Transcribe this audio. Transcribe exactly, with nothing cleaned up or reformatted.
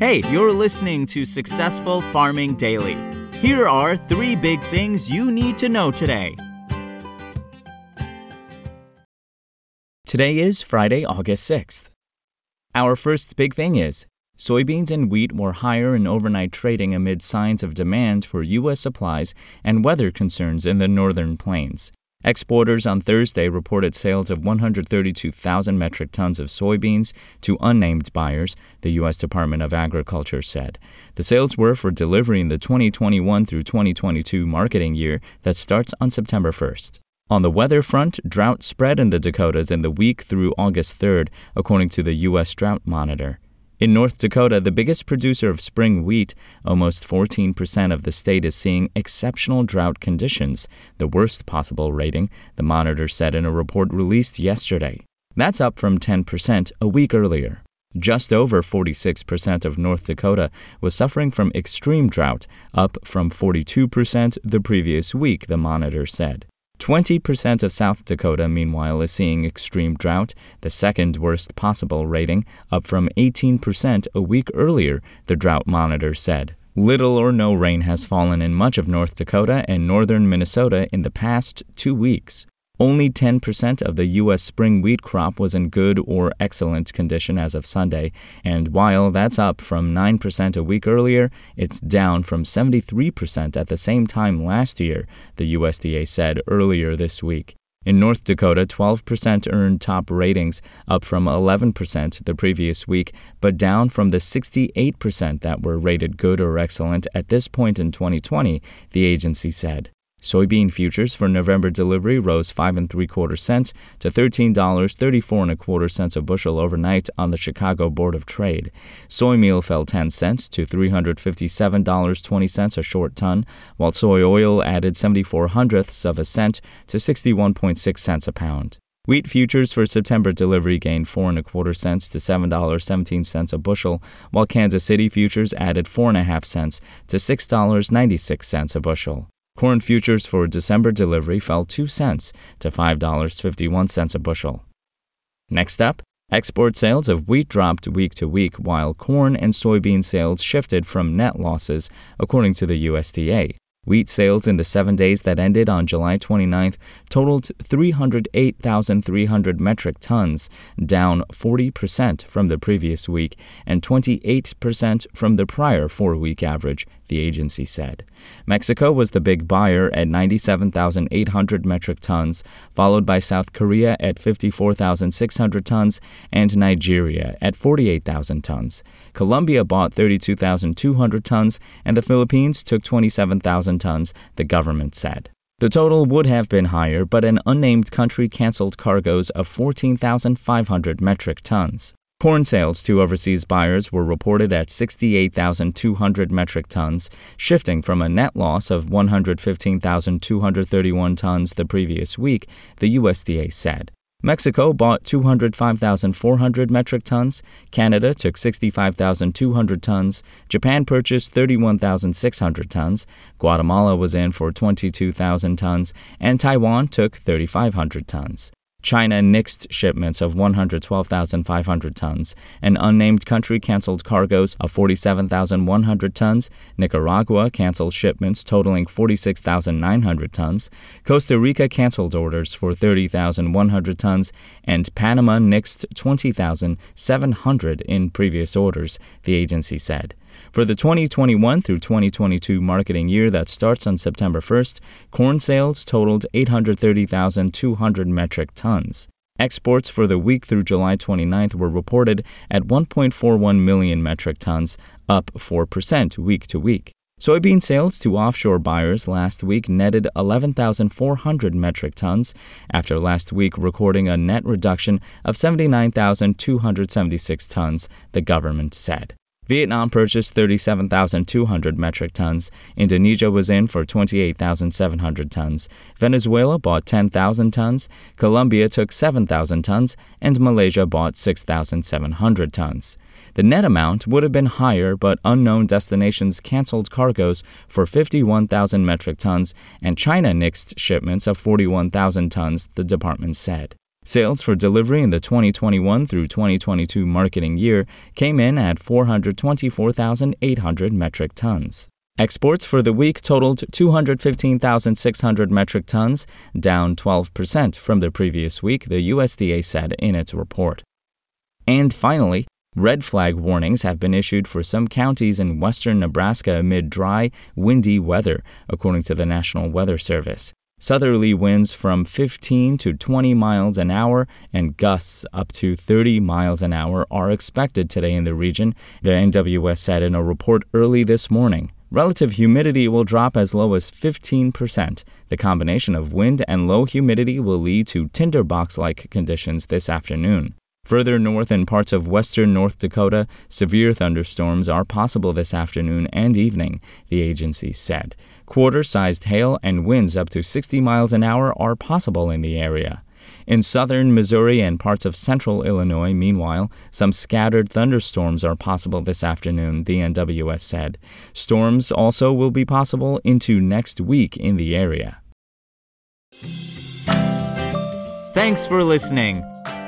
Hey, you're listening to Successful Farming Daily. Here are three big things you need to know today. Today is Friday, August sixth. Our first big thing is, soybeans and wheat were higher in overnight trading amid signs of demand for U S supplies and weather concerns in the northern plains. Exporters on Thursday reported sales of one hundred thirty-two thousand metric tons of soybeans to unnamed buyers, the U S Department of Agriculture said. The sales were for delivery in the twenty twenty-one through twenty twenty-two marketing year that starts on September first. On the weather front, drought spread in the Dakotas in the week through August third, according to the U S Drought Monitor. In North Dakota, the biggest producer of spring wheat, almost fourteen percent of the state is seeing exceptional drought conditions, the worst possible rating, the monitor said in a report released yesterday. That's up from ten percent a week earlier. Just over forty-six percent of North Dakota was suffering from extreme drought, up from forty-two percent the previous week, the monitor said. twenty percent of South Dakota, meanwhile, is seeing extreme drought, the second worst possible rating, up from eighteen percent a week earlier, the drought monitor said. Little or no rain has fallen in much of North Dakota and northern Minnesota in the past two weeks. Only ten percent of the U S spring wheat crop was in good or excellent condition as of Sunday, and while that's up from nine percent a week earlier, it's down from seventy-three percent at the same time last year, the U S D A said earlier this week. In North Dakota, twelve percent earned top ratings, up from eleven percent the previous week, but down from the sixty-eight percent that were rated good or excellent at this point in twenty twenty, the agency said. Soybean futures for November delivery rose five and three quarter cents to thirteen dollars thirty-four and a quarter cents a bushel overnight on the Chicago Board of Trade. Soy meal fell ten cents to three hundred fifty-seven dollars twenty cents a short ton, while soy oil added seventy-four hundredths of a cent to sixty-one point six cents a pound. Wheat futures for September delivery gained four and a quarter cents to seven dollars seventeen cents a bushel, while Kansas City futures added four and a half cents to six dollars ninety-six cents a bushel. Corn futures for December delivery fell two cents to five dollars and fifty-one cents a bushel. Next up, export sales of wheat dropped week to week while corn and soybean sales shifted from net losses, according to the U S D A. Wheat sales in the seven days that ended on July twenty-ninth totaled three hundred eight thousand three hundred metric tons, down forty percent from the previous week and twenty-eight percent from the prior four-week average, the agency said. Mexico was the big buyer at ninety-seven thousand eight hundred metric tons, followed by South Korea at fifty-four thousand six hundred tons and Nigeria at forty-eight thousand tons. Colombia bought thirty-two thousand two hundred tons and the Philippines took twenty-seven thousand tons, the government said. The total would have been higher, but an unnamed country canceled cargoes of fourteen thousand five hundred metric tons. Corn sales to overseas buyers were reported at sixty-eight thousand two hundred metric tons, shifting from a net loss of one hundred fifteen thousand two hundred thirty-one tons the previous week, the U S D A said. Mexico bought two hundred five thousand four hundred metric tons, Canada took sixty-five thousand two hundred tons, Japan purchased thirty-one thousand six hundred tons, Guatemala was in for twenty-two thousand tons, and Taiwan took thirty-five hundred tons. China nixed shipments of one hundred twelve thousand five hundred tons. An unnamed country canceled cargoes of forty-seven thousand one hundred tons. Nicaragua canceled shipments totaling forty-six thousand nine hundred tons. Costa Rica canceled orders for thirty thousand one hundred tons. And Panama nixed twenty thousand seven hundred in previous orders, the agency said. For the twenty twenty-one through twenty twenty-two marketing year that starts on September first, corn sales totaled eight hundred thirty thousand two hundred metric tons. Exports for the week through July twenty-ninth were reported at one point four one million metric tons, up four percent week to week. Soybean sales to offshore buyers last week netted eleven thousand four hundred metric tons, after last week recording a net reduction of seventy-nine thousand two hundred seventy-six tons, the government said. Vietnam purchased thirty-seven thousand two hundred metric tons, Indonesia was in for twenty-eight thousand seven hundred tons, Venezuela bought ten thousand tons, Colombia took seven thousand tons, and Malaysia bought six thousand seven hundred tons. The net amount would have been higher, but unknown destinations canceled cargoes for fifty-one thousand metric tons, and China nixed shipments of forty-one thousand tons, the department said. Sales for delivery in the twenty twenty-one through twenty twenty-two marketing year came in at four hundred twenty-four thousand eight hundred metric tons. Exports for the week totaled two hundred fifteen thousand six hundred metric tons, down twelve percent from the previous week, the U S D A said in its report. And finally, red flag warnings have been issued for some counties in western Nebraska amid dry, windy weather, according to the National Weather Service. Southerly winds from fifteen to twenty miles an hour and gusts up to thirty miles an hour are expected today in the region, the N W S said in a report early this morning. Relative humidity will drop as low as fifteen percent. The combination of wind and low humidity will lead to tinderbox-like conditions this afternoon. Further north in parts of western North Dakota, severe thunderstorms are possible this afternoon and evening, the agency said. Quarter-sized hail and winds up to sixty miles an hour are possible in the area. In southern Missouri and parts of central Illinois, meanwhile, some scattered thunderstorms are possible this afternoon, the N W S said. Storms also will be possible into next week in the area. Thanks for listening.